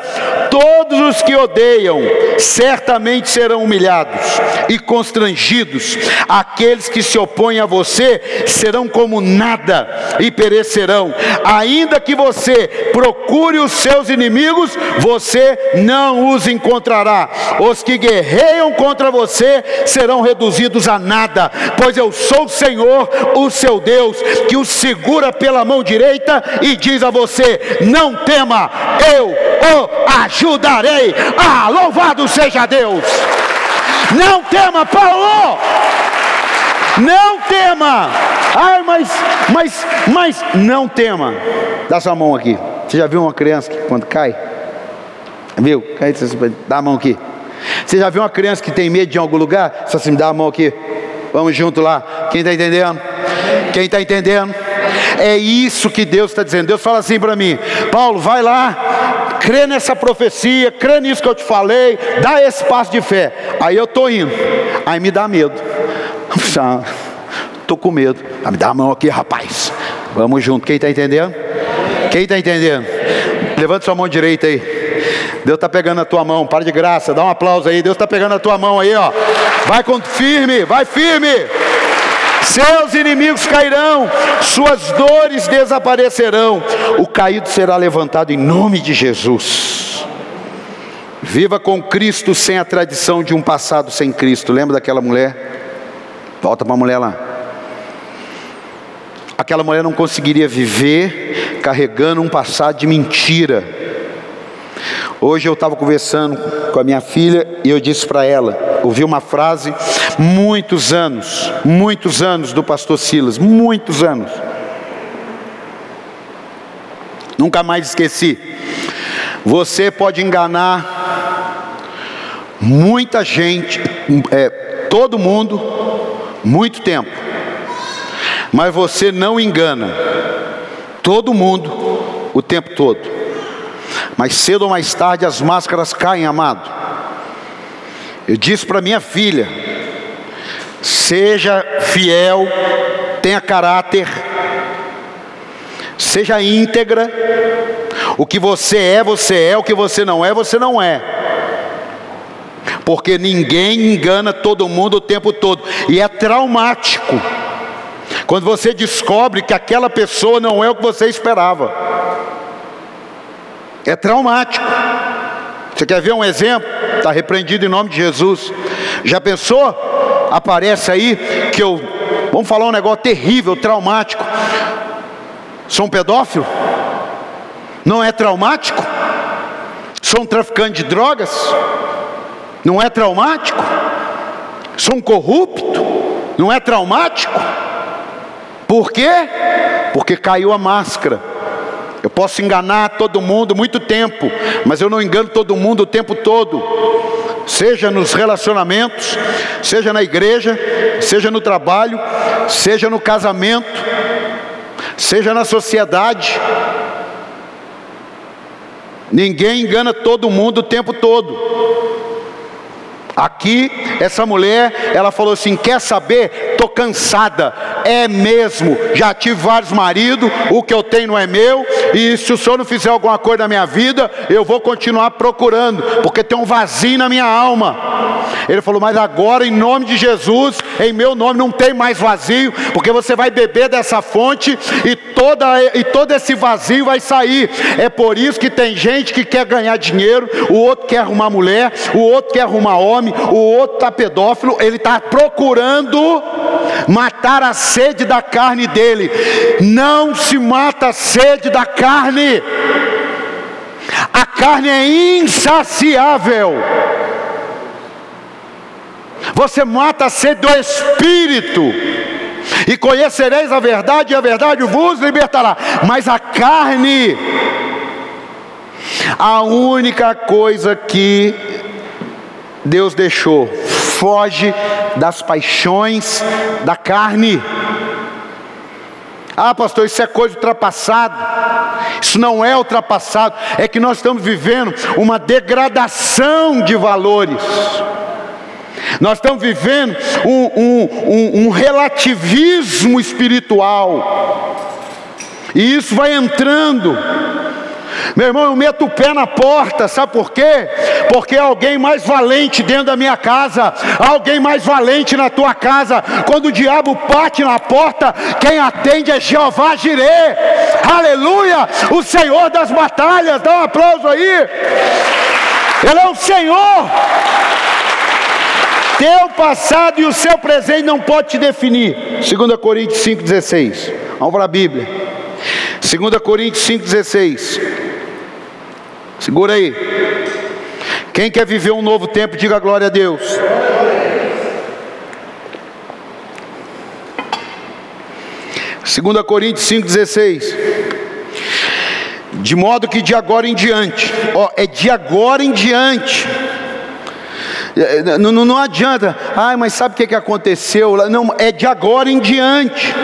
Todos os que odeiam certamente serão humilhados e constrangidos. Aqueles que se opõem a você serão como nada e perecerão. Ainda que você procure os seus inimigos, você não os encontrará. Os que guerreiam contra você serão reduzidos a nada, pois eu sou o Senhor, o seu Deus, que o segura pela mão direita e diz a você: não tema, eu o ajudarei. Ah, louvado seja Deus! Não tema, Paulo! Não tema! Ai, mas, mas, mas, não tema. Dá sua mão aqui. Você já viu uma criança que quando cai? Viu? Cai, dá a mão aqui. Você já viu uma criança que tem medo de algum lugar? Só se me dá a mão aqui. Vamos junto lá. Quem está entendendo? Quem está entendendo? É isso que Deus está dizendo. Deus fala assim para mim: Paulo, vai lá, crê nessa profecia, crê nisso que eu te falei, dá esse passo de fé. Aí eu estou indo. Aí me dá medo. Estou com medo. Ah, me dá a mão aqui, rapaz. Vamos junto. Quem está entendendo? Quem está entendendo? Levanta sua mão direita aí. Deus está pegando a tua mão, para de graça, dá um aplauso aí. Deus está pegando a tua mão aí, ó. Vai com, firme, vai firme. Seus inimigos cairão, suas dores desaparecerão. O caído será levantado em nome de Jesus. Viva com Cristo sem a tradição de um passado sem Cristo. Lembra daquela mulher? Volta para a mulher lá. Aquela mulher não conseguiria viver carregando um passado de mentira. Hoje eu estava conversando com a minha filha e eu disse para ela, ouvi uma frase, muitos anos, muitos anos do pastor Silas, muitos anos. Nunca mais esqueci. Você pode enganar muita gente, é, todo mundo, muito tempo. Mas você não engana todo mundo o tempo todo. Mas cedo ou mais tarde as máscaras caem, amado. Eu disse para minha filha: seja fiel, tenha caráter, seja íntegra. O que você é, você é. O que você não é, você não é. Porque ninguém engana todo mundo o tempo todo. E é traumático quando você descobre que aquela pessoa não é o que você esperava. É traumático. Você quer ver um exemplo? Está repreendido em nome de Jesus. Já pensou? Aparece aí que eu... Vamos falar um negócio terrível, traumático. Sou um pedófilo? Não é traumático? Sou um traficante de drogas? Não é traumático? Sou um corrupto? Não é traumático? Por quê? Porque caiu a máscara. Eu posso enganar todo mundo muito tempo, mas eu não engano todo mundo o tempo todo. Seja nos relacionamentos, seja na igreja, seja no trabalho, seja no casamento, seja na sociedade. Ninguém engana todo mundo o tempo todo. Aqui, essa mulher, ela falou assim: quer saber? Estou cansada. É mesmo, já tive vários maridos, o que eu tenho não é meu, e se o Senhor não fizer alguma coisa na minha vida, eu vou continuar procurando, porque tem um vazio na minha alma. Ele falou: mas agora, em nome de Jesus, em meu nome não tem mais vazio, porque você vai beber dessa fonte, e, toda, e todo esse vazio vai sair. É por isso que tem gente que quer ganhar dinheiro, o outro quer arrumar mulher, o outro quer arrumar homem, o outro está pedófilo. Ele está procurando matar a sede da carne dele. Não se mata a sede da carne. A carne é insaciável. Você mata a sede do Espírito. E conhecereis a verdade, e a verdade vos libertará. Mas a carne, a única coisa que Deus deixou, foge das paixões da carne. Ah, pastor, isso é coisa ultrapassada. Isso não é ultrapassado. É que nós estamos vivendo uma degradação de valores. Nós estamos vivendo um, um, um, um relativismo espiritual. E isso vai entrando. Meu irmão, eu meto o pé na porta, sabe por quê? Porque alguém mais valente dentro da minha casa, alguém mais valente na tua casa. Quando o diabo bate na porta, quem atende é Jeová Jirê. Aleluia! O Senhor das batalhas. Dá um aplauso aí. Ele é o Senhor. Teu passado e o seu presente não pode te definir. Segunda Coríntios cinco dezesseis. Vamos para a Bíblia. Segunda Coríntios cinco dezesseis. Segura aí. Quem quer viver um novo tempo, diga glória a Deus. Segunda Coríntios cinco dezesseis. De modo que de agora em diante, ó, é de agora em diante. Não, não, não adianta, ai, mas sabe o que, que aconteceu? Não, é de agora em diante.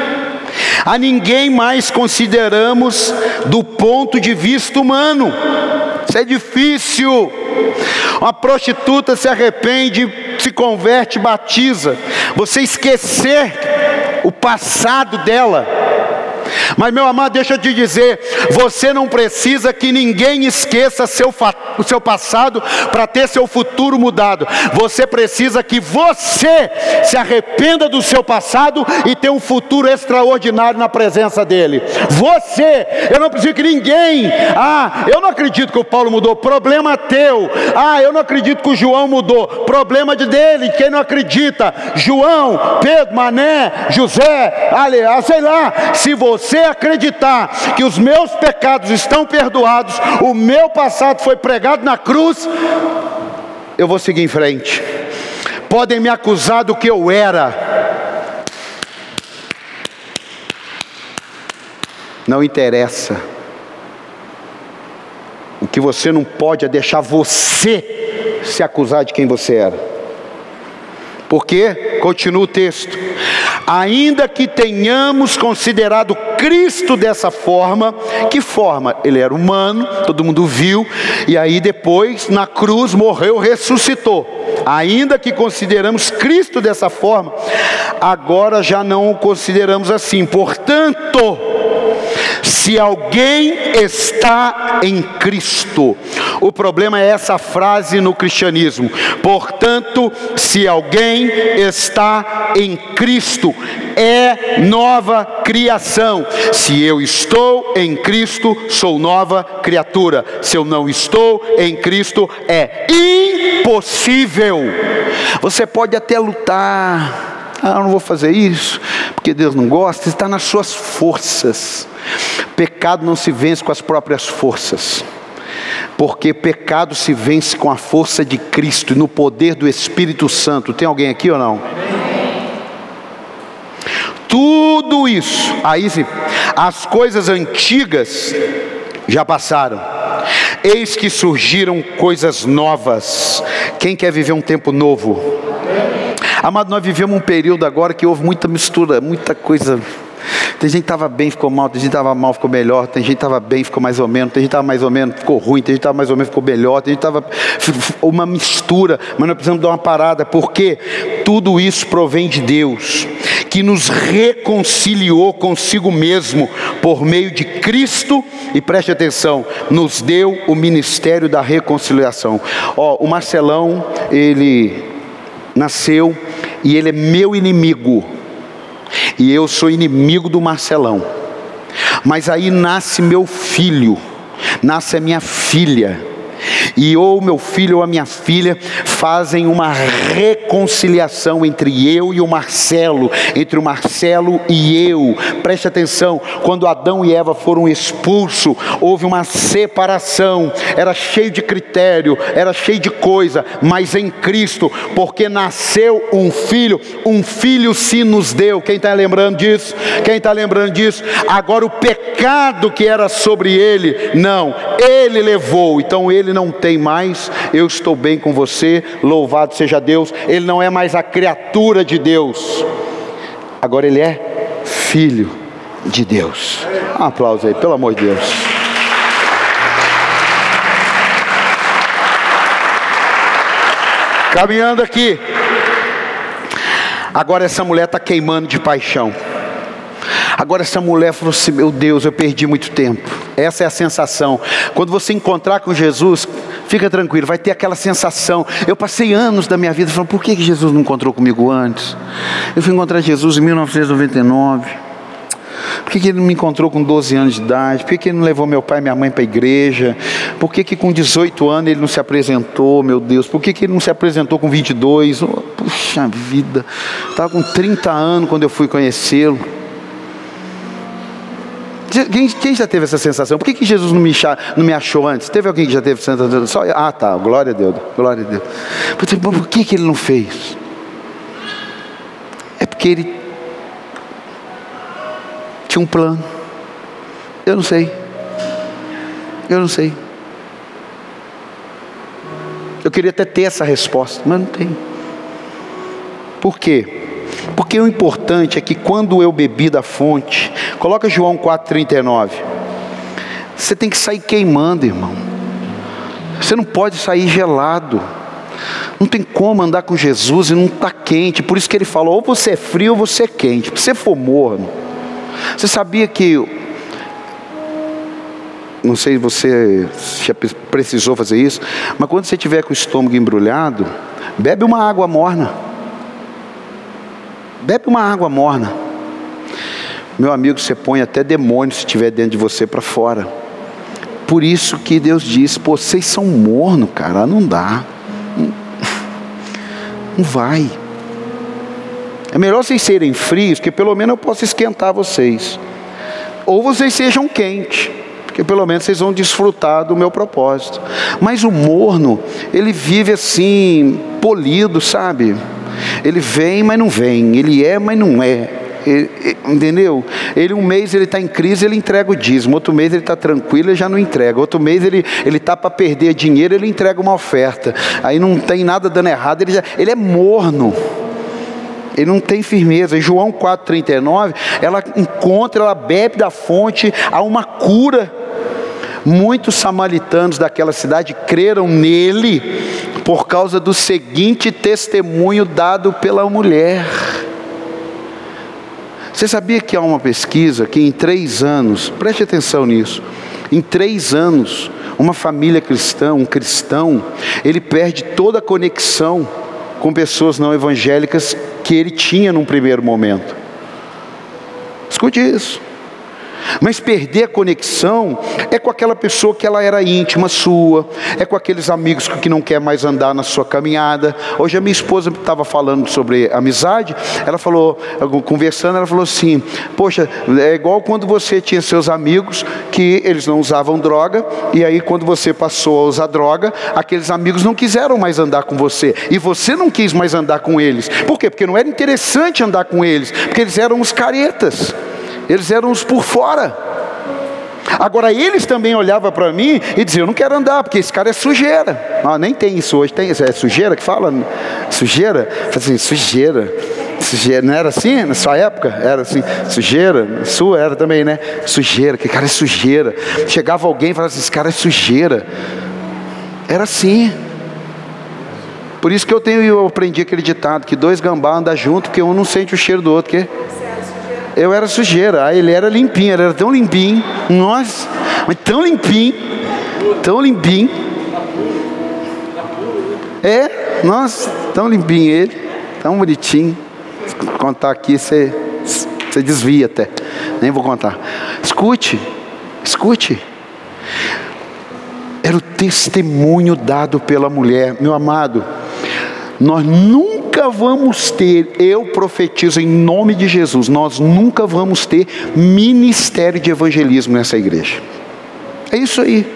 A ninguém mais consideramos do ponto de vista humano. Isso é difícil. Uma prostituta se arrepende, se converte, batiza. Você esquecer o passado dela. Mas, meu amado, deixa eu te dizer, você não precisa que ninguém esqueça seu, o seu passado para ter seu futuro mudado. Você precisa que você se arrependa do seu passado e tenha um futuro extraordinário na presença dele. Você, eu não preciso que ninguém, ah, eu não acredito que o Paulo mudou, problema teu. Ah, eu não acredito que o João mudou, problema de dele, quem não acredita. João, Pedro, Mané, José, Ale, ah, sei lá, se você Se acreditar que os meus pecados estão perdoados, o meu passado foi pregado na cruz, eu vou seguir em frente. Podem me acusar do que eu era, não interessa. O que você não pode é deixar você se acusar de quem você era. Porque, continua o texto, ainda que tenhamos considerado Cristo dessa forma, que forma? Ele era humano, todo mundo viu, e aí depois na cruz morreu, ressuscitou. Ainda que consideramos Cristo dessa forma, agora já não o consideramos assim. Portanto, se alguém está em Cristo, o problema é essa frase no cristianismo. Portanto, se alguém está em Cristo, é nova criação. Se eu estou em Cristo, sou nova criatura. Se eu não estou em Cristo, é impossível. Você pode até lutar. Ah, eu não vou fazer isso, porque Deus não gosta. Está nas suas forças. Pecado não se vence com as próprias forças, porque pecado se vence com a força de Cristo e no poder do Espírito Santo. Tem alguém aqui ou não? Tudo isso, aí sim, as coisas antigas já passaram, eis que surgiram coisas novas. Quem quer viver um tempo novo? Amado, nós vivemos um período agora que houve muita mistura, muita coisa Tem gente que estava bem, ficou mal. Tem gente que estava mal, ficou melhor. Tem gente que estava bem, ficou mais ou menos. Tem gente que estava mais ou menos, ficou ruim. Tem gente que estava mais ou menos, ficou melhor. Tem gente que estava uma mistura. Mas nós precisamos dar uma parada, porque tudo isso provém de Deus, que nos reconciliou consigo mesmo por meio de Cristo. E preste atenção, nos deu o ministério da reconciliação. Ó, o Marcelão, ele nasceu e ele é meu inimigo. E eu sou inimigo do Marcelão. Mas aí nasce meu filho, nasce a minha filha. E ou meu filho ou a minha filha fazem uma reconciliação entre eu e o Marcelo, entre o Marcelo e eu. Preste atenção, quando Adão e Eva foram expulsos, houve uma separação. Era cheio de critério, era cheio de coisa, mas em Cristo, porque nasceu um filho, um filho se nos deu. Quem está lembrando disso? Quem está lembrando disso? Agora o pecado que era sobre ele, não, ele levou, então ele não tem mais. Eu estou bem com você, louvado seja Deus. Ele não é mais a criatura de Deus, agora ele é filho de Deus. Um aplauso aí, pelo amor de Deus. Caminhando aqui, agora essa mulher está queimando de paixão. Agora essa mulher falou assim: meu Deus, eu perdi muito tempo. Essa é a sensação. Quando você encontrar com Jesus, fica tranquilo, vai ter aquela sensação. Eu passei anos da minha vida falando: por que Jesus não encontrou comigo antes? Eu fui encontrar Jesus em mil novecentos e noventa e nove. Por que ele não me encontrou com doze anos de idade? Por que ele não levou meu pai e minha mãe para a igreja? Por que com dezoito anos ele não se apresentou, meu Deus? Por que ele não se apresentou com vinte e dois? Oh, puxa vida, estava com trinta anos quando eu fui conhecê-lo. Quem, quem já teve essa sensação? Por que, que Jesus não me, achou, não me achou antes? Teve alguém que já teve essa sensação? Só, ah tá, glória a Deus, glória a Deus. Por, por que, que ele não fez? É porque ele tinha um plano. Eu não sei. Eu não sei. Eu queria até ter essa resposta, mas não tem. Por quê? Porque o importante é que quando eu bebi da fonte, coloca João quatro, trinta e nove, você tem que sair queimando, irmão. Você não pode sair gelado. Não tem como andar com Jesus e não estar quente. Por isso que ele falou: ou você é frio ou você é quente. Se você for morno, você sabia que, não sei se você já precisou fazer isso, mas quando você tiver com o estômago embrulhado, bebe uma água morna. Bebe uma água morna. Meu amigo, você põe até demônio, se estiver dentro de você, para fora. Por isso que Deus diz: pô, vocês são mornos, cara, não dá. Não vai. É melhor vocês serem frios, porque pelo menos eu posso esquentar vocês. Ou vocês sejam quentes, porque pelo menos vocês vão desfrutar do meu propósito. Mas o morno, ele vive assim, polido, sabe? Ele vem, mas não vem. Ele é, mas não é. Ele, ele, entendeu? Ele um mês ele está em crise, ele entrega o dízimo. Outro mês ele está tranquilo, ele já não entrega. Outro mês ele ele está para perder dinheiro, ele entrega uma oferta. Aí não tem nada dando errado. Ele, já, ele é morno. Ele não tem firmeza. Em João quatro, trinta e nove, ela encontra, ela bebe da fonte, há uma cura. Muitos samaritanos daquela cidade creram nele por causa do seguinte testemunho dado pela mulher. Você sabia que há uma pesquisa que em três anos, preste atenção nisso, em três anos, uma família cristã, um cristão, ele perde toda a conexão com pessoas não evangélicas que ele tinha num primeiro momento. Escute isso. Mas perder a conexão é com aquela pessoa que ela era íntima sua, é com aqueles amigos que não quer mais andar na sua caminhada. Hoje a minha esposa estava falando sobre amizade, ela falou, conversando, ela falou assim: poxa, é igual quando você tinha seus amigos que eles não usavam droga, e aí quando você passou a usar droga, aqueles amigos não quiseram mais andar com você, e você não quis mais andar com eles. Por quê? Porque não era interessante andar com eles, porque eles eram os caretas. Eles eram os por fora. Agora eles também olhavam para mim e diziam: eu não quero andar, porque esse cara é sujeira. Ah, nem tem isso hoje, tem isso. É sujeira que fala? Sujeira? Fala assim, sujeira. Sujeira, não era assim na sua época? Era assim, sujeira, sua era também, né? Sujeira, que cara é sujeira. Chegava alguém e falava assim, esse cara é sujeira. Era assim. Por isso que eu tenho, eu aprendi aquele ditado, que dois gambá andam junto, porque um não sente o cheiro do outro. Que? Eu era sujeira, aí ele era limpinho, ele era tão limpinho, nossa, mas tão limpinho, tão limpinho. É, nossa, tão limpinho ele, tão bonitinho. Vou contar aqui, você, você desvia até, nem vou contar. Escute, escute. Era o testemunho dado pela mulher, meu amado. Nós nunca vamos ter, eu profetizo em nome de Jesus, nós nunca vamos ter ministério de evangelismo nessa igreja. É isso aí.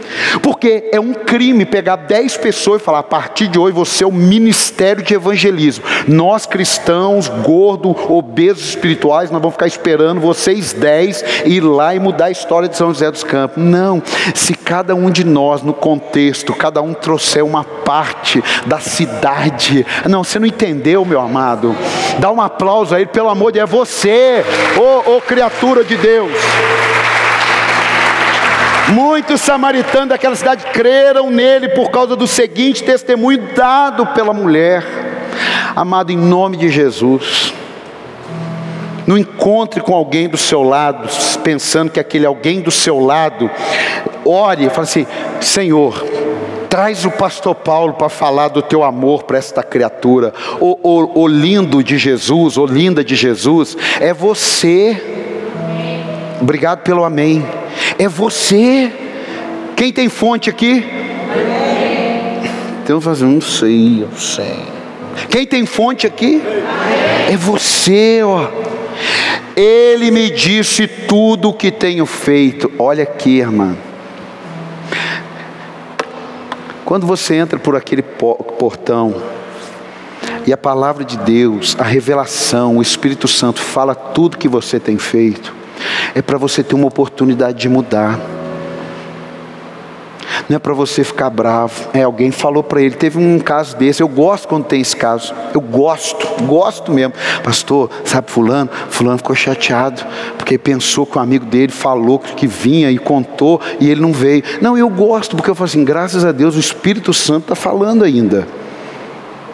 Porque é um crime pegar dez pessoas e falar, a partir de hoje você é o ministério de evangelismo. Nós cristãos, gordos, obesos espirituais, nós vamos ficar esperando vocês dez ir lá e mudar a história de São José dos Campos. Não. Se cada um de nós, no contexto, cada um trouxer uma parte da cidade. Não, você não entendeu, meu amado. Dá um aplauso a ele, pelo amor de Deus. É você, ô, ô criatura de Deus. Muitos samaritanos daquela cidade creram nele por causa do seguinte testemunho dado pela mulher. Amado, em nome de Jesus, não encontre com alguém do seu lado, pensando que aquele alguém do seu lado, ore e fale assim, Senhor, traz o pastor Paulo para falar do teu amor para esta criatura. O, o, o lindo de Jesus, o linda de Jesus, é você. Obrigado pelo amém. É você. Quem tem fonte aqui? Amém. Então fazendo, não sei, eu sei. Quem tem fonte aqui? Amém. É você, ó. Ele me disse tudo o que tenho feito. Olha aqui, irmã. Quando você entra por aquele portão e a palavra de Deus, a revelação, o Espírito Santo fala tudo que você tem feito, é para você ter uma oportunidade de mudar. Não é para você ficar bravo. É, alguém falou para ele, teve um caso desse. Eu gosto quando tem esse caso. Eu gosto, gosto mesmo. Pastor, sabe fulano? Fulano ficou chateado porque pensou que o amigo dele falou que vinha e contou e ele não veio. Não, eu gosto porque eu falo assim, graças a Deus o Espírito Santo está falando ainda.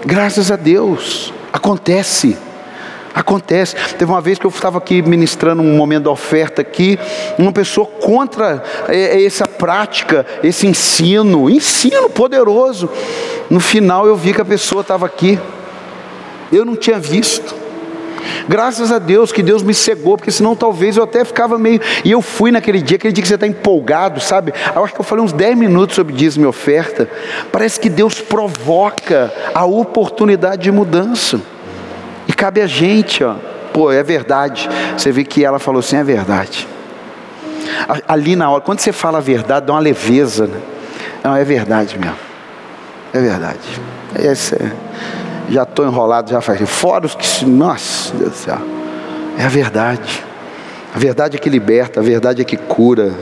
Graças a Deus. Acontece. Acontece. Teve uma vez que eu estava aqui ministrando um momento da oferta aqui, uma pessoa contra essa prática, esse ensino, ensino poderoso. No final eu vi que a pessoa estava aqui. Eu não tinha visto. Graças a Deus que Deus me cegou, porque senão talvez eu até ficava meio... E eu fui naquele dia, aquele dia que você está empolgado, sabe? Eu acho que eu falei uns dez minutos sobre dízimo e oferta. Parece que Deus provoca a oportunidade de mudança. E cabe a gente, ó, pô, é verdade. Você vê que ela falou assim, é verdade. Ali na hora, quando você fala a verdade, dá uma leveza, né? Não, é verdade mesmo. É verdade. Esse é, já estou enrolado, já faz. Fora os que, nossa, Deus do céu. É a verdade. A verdade é que liberta, a verdade é que cura.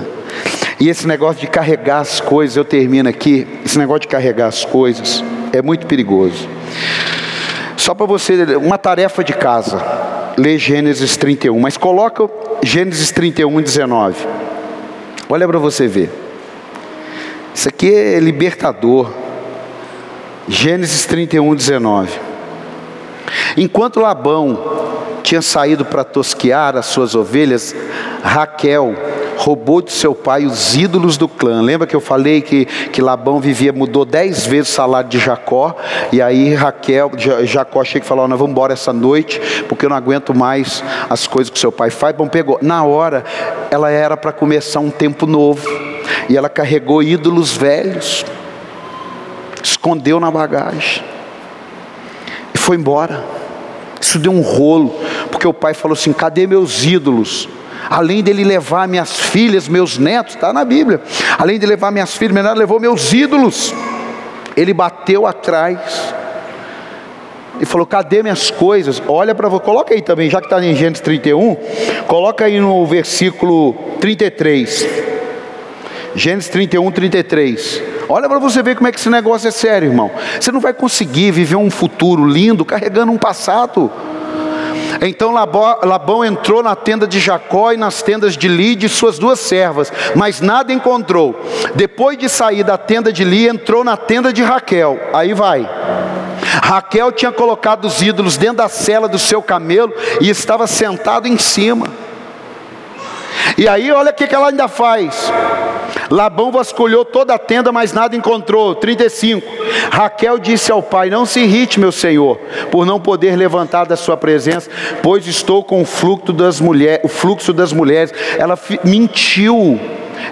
E esse negócio de carregar as coisas, eu termino aqui. Esse negócio de carregar as coisas é muito perigoso. Só para você, uma tarefa de casa, lê Gênesis trinta e um, mas coloca Gênesis trinta e um, dezenove. Olha para você ver. Isso aqui é libertador. Gênesis trinta e um, dezenove. Enquanto Labão tinha saído para tosquear as suas ovelhas, Raquel roubou de seu pai os ídolos do clã. Lembra que eu falei que, que Labão vivia, mudou dez vezes o salário de Jacó. E aí Raquel, Jacó chega e fala, oh, nós vamos embora essa noite, porque eu não aguento mais as coisas que seu pai faz. Bom, pegou. Na hora, ela era para começar um tempo novo. E ela carregou ídolos velhos. Escondeu na bagagem. E foi embora. Isso deu um rolo. Porque o pai falou assim, cadê meus ídolos? Além dele levar minhas filhas, meus netos, está na Bíblia. Além de levar minhas filhas, meu neto, levou meus ídolos. Ele bateu atrás e falou, cadê minhas coisas? Olha para você, coloca aí também, já que está em Gênesis trinta e um, coloca aí no versículo trinta e três. Gênesis trinta e um, trinta e três. Olha para você ver como é que esse negócio é sério, irmão. Você não vai conseguir viver um futuro lindo carregando um passado. Então Labão entrou na tenda de Jacó e nas tendas de Lia e de suas duas servas, mas nada encontrou. Depois de sair da tenda de Lia, entrou na tenda de Raquel. Aí vai. Raquel tinha colocado os ídolos dentro da sela do seu camelo e estava sentado em cima. E aí olha o que ela ainda faz. Labão vasculhou toda a tenda, mas nada encontrou. trinta e cinco. Raquel disse ao pai: não se irrite, meu senhor, por não poder levantar da sua presença, pois estou com o fluxo das mulheres. O fluxo das mulheres. Ela mentiu.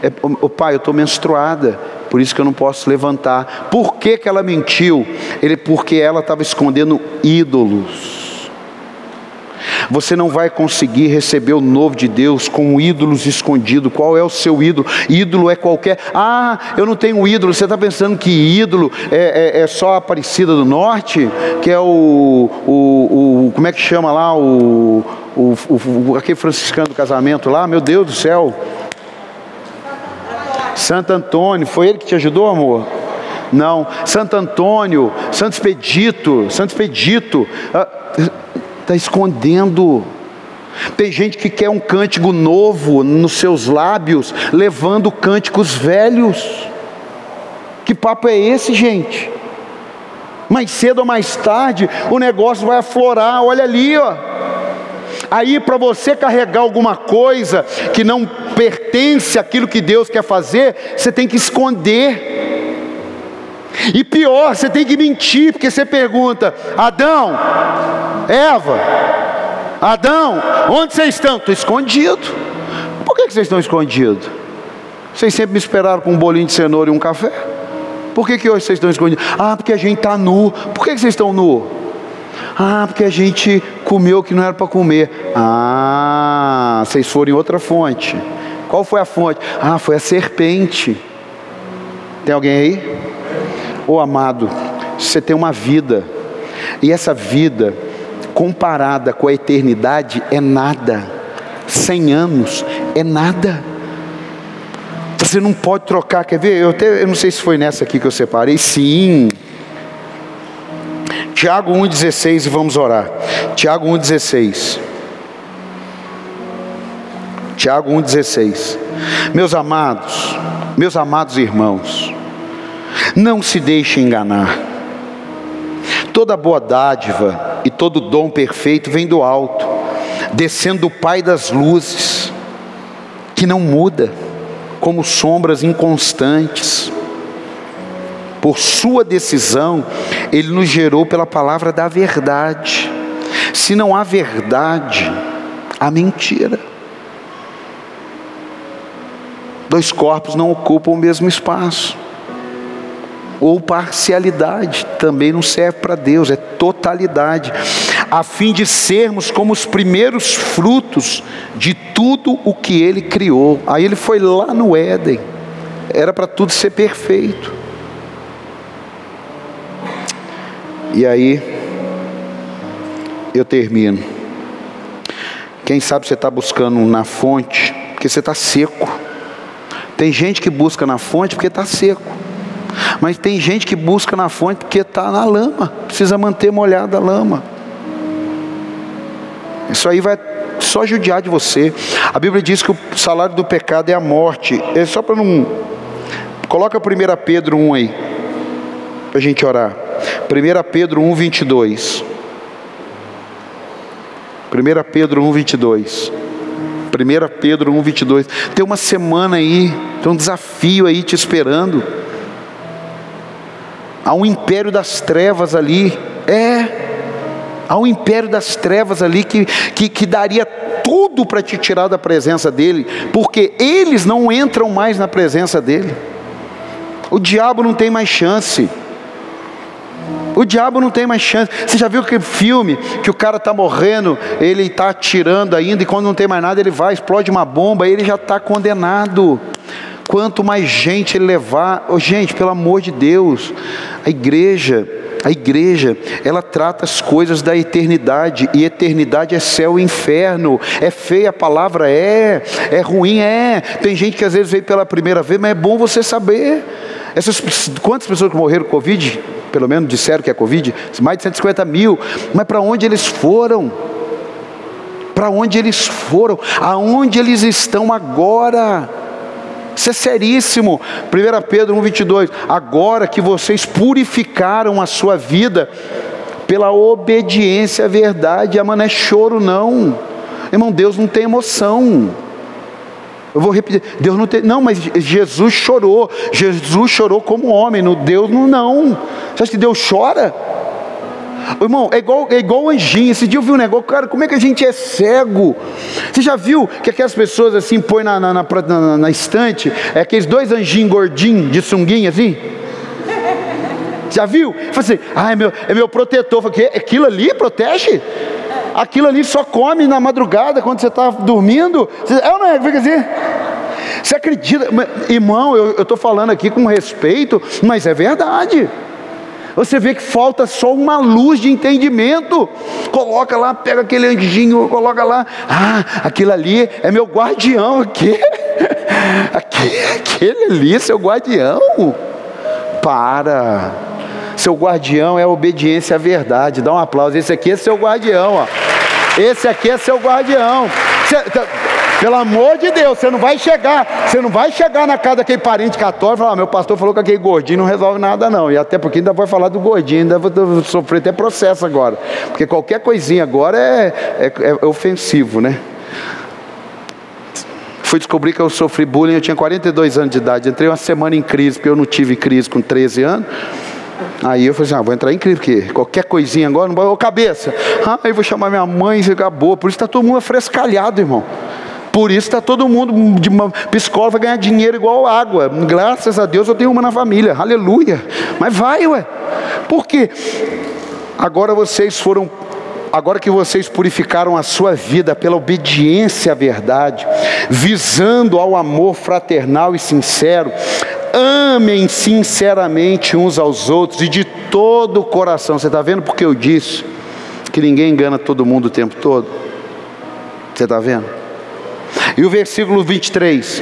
É, o pai, eu estou menstruada, por isso que eu não posso levantar. Por que que ela mentiu? Ele, porque ela estava escondendo ídolos. Você não vai conseguir receber o novo de Deus com ídolos escondidos. Qual é o seu ídolo? Ídolo é qualquer... Ah, eu não tenho ídolo. Você está pensando que ídolo é, é, é só a Aparecida do Norte? Que é o... o, o como é que chama lá? O, o, o, aquele franciscano do casamento lá? Meu Deus do céu! Santo Antônio, foi ele que te ajudou, amor? Não, Santo Antônio, Santo Expedito, Santo Expedito, está escondendo. Tem gente que quer um cântico novo nos seus lábios, levando cânticos velhos. Que papo é esse, gente? Mais cedo ou mais tarde, o negócio vai aflorar, olha ali, ó. Aí para você carregar alguma coisa que não pertence àquilo que Deus quer fazer, você tem que esconder. E pior, você tem que mentir, porque você pergunta: Adão, Eva, Adão, onde vocês estão? Estou escondido. Por que vocês estão escondidos? Vocês sempre me esperaram com um bolinho de cenoura e um café? Por que que hoje vocês estão escondidos? Ah, porque a gente está nu. Por que que vocês estão nu? Ah, porque a gente comeu o que não era para comer. Ah, vocês foram em outra fonte. Qual foi a fonte? Ah, foi a serpente. Tem alguém aí? Ô amado, você tem uma vida, e essa vida, comparada com a eternidade, é nada. Cem anos é nada. Você não pode trocar. Quer ver? Eu, até, eu não sei se foi nessa aqui que eu separei. Sim. Tiago um dezesseis, e vamos orar. Tiago um dezesseis. Tiago um dezesseis. Meus amados, meus amados irmãos, não se deixem enganar. Toda boa dádiva e todo dom perfeito vem do alto, descendo do Pai das luzes, que não muda como sombras inconstantes. Por sua decisão, Ele nos gerou pela palavra da verdade. Se não há verdade, há mentira. Dois corpos não ocupam o mesmo espaço. Ou parcialidade, também não serve para Deus, é totalidade. A fim de sermos como os primeiros frutos de tudo o que Ele criou. Aí Ele foi lá no Éden. Era para tudo ser perfeito. E aí, eu termino. Quem sabe você está buscando na fonte, porque você está seco. Tem gente que busca na fonte porque está seco. Mas tem gente que busca na fonte porque está na lama. Precisa manter molhada a lama. Isso aí vai só judiar de você. A Bíblia diz que o salário do pecado é a morte. É só para não... Coloca primeira Pedro um aí, para a gente orar. primeira Pedro um, vinte e dois. primeira Pedro um, vinte e dois. primeira Pedro um, vinte e dois. Tem uma semana aí, tem um desafio aí te esperando. Há um império das trevas ali. É. Há um império das trevas ali que, que, que daria tudo para te tirar da presença dele, porque eles não entram mais na presença dele. O diabo não tem mais chance. O diabo não tem mais chance. Você já viu aquele filme que o cara está morrendo, ele está atirando ainda, e quando não tem mais nada ele vai, explode uma bomba, ele já está condenado. Quanto mais gente ele levar... Oh, gente, pelo amor de Deus, a igreja, a igreja, ela trata as coisas da eternidade, e eternidade é céu e inferno. É feia a palavra, é, é ruim, é. Tem gente que às vezes veio pela primeira vez, mas é bom você saber. Essas, quantas pessoas que morreram com Covid? Pelo menos disseram que é Covid. Mais de cento e cinquenta mil. Mas para onde eles foram? para onde eles foram, aonde eles estão agora. Isso é seríssimo. Primeira Pedro um, vinte e dois. Agora que vocês purificaram a sua vida pela obediência à verdade, mas não é choro não. Irmão, Deus não tem emoção. Eu vou repetir, Deus não tem, não, mas Jesus chorou, Jesus chorou como homem, no Deus não, não. Você acha que Deus chora? Irmão, é igual, é igual o anjinho. Esse dia eu vi um negócio, cara, como é que a gente é cego? Você já viu que aquelas pessoas assim, põem na, na, na, na, na estante, é aqueles dois anjinhos gordinhos, de sunguinha assim? Já viu? Fala assim, ah, é meu, é meu protetor. Fala, aquilo ali protege? Aquilo ali só come na madrugada, quando você está dormindo. É ou não é? Fica assim. Você acredita? Irmão, eu estou falando aqui com respeito, mas é verdade. Você vê que falta só uma luz de entendimento. Coloca lá, pega aquele anjinho, coloca lá. Ah, aquilo ali é meu guardião. Aqui, aqui, aquele ali é seu guardião. Para. Seu guardião é a obediência à verdade. Dá um aplauso. Esse aqui é seu guardião. Ó. Esse aqui é seu guardião. Cê, tá, pelo amor de Deus, você não vai chegar, você não vai chegar na casa daquele parente católico e falar, ah, meu pastor falou que aquele gordinho não resolve nada não, e até porque ainda vai falar do gordinho, ainda vou sofrer até processo agora, porque qualquer coisinha agora é, é, é ofensivo, né? Fui descobrir que eu sofri bullying, eu tinha quarenta e dois anos de idade, entrei uma semana em crise, porque eu não tive crise com treze anos, aí eu falei assim, ah, vou entrar em crise, porque qualquer coisinha agora, não vai, ô cabeça, ah, aí vou chamar minha mãe, e acabou, por isso está todo mundo afrescalhado, irmão. Por isso está todo mundo, de uma psicóloga vai ganhar dinheiro igual água. Graças a Deus eu tenho uma na família, aleluia. Mas vai, ué. Por quê? Agora vocês foram, agora que vocês purificaram a sua vida pela obediência à verdade, visando ao amor fraternal e sincero, amem sinceramente uns aos outros e de todo o coração. Você está vendo porque eu disse que ninguém engana todo mundo o tempo todo? Você está vendo? E o versículo vinte e três,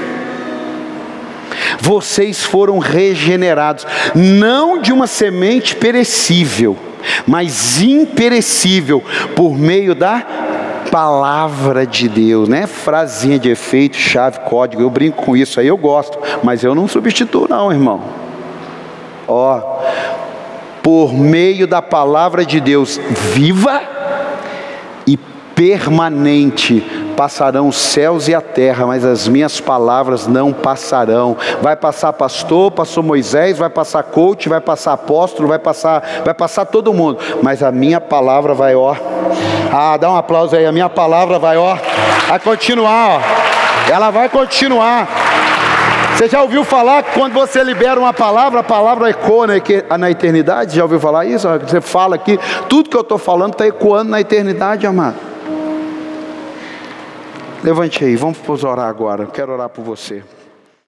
vocês foram regenerados, não de uma semente perecível, mas imperecível, por meio da palavra de Deus, né? Frasinha de efeito, chave, código, eu brinco com isso aí, eu gosto, mas eu não substituo não, irmão. Ó, por meio da palavra de Deus, viva e permanente, passarão os céus e a terra, mas as minhas palavras não passarão. Vai passar pastor, passou Moisés, vai passar coach, vai passar apóstolo, vai passar, vai passar todo mundo, mas a minha palavra vai, ó. Ah, dá um aplauso aí, a minha palavra vai, ó. Vai continuar, ó. Ela vai continuar. Você já ouviu falar que quando você libera uma palavra, a palavra ecoa na eternidade? Já ouviu falar isso? Você fala aqui, tudo que eu estou falando está ecoando na eternidade, amado. Levante aí, vamos orar agora. Eu quero orar por você.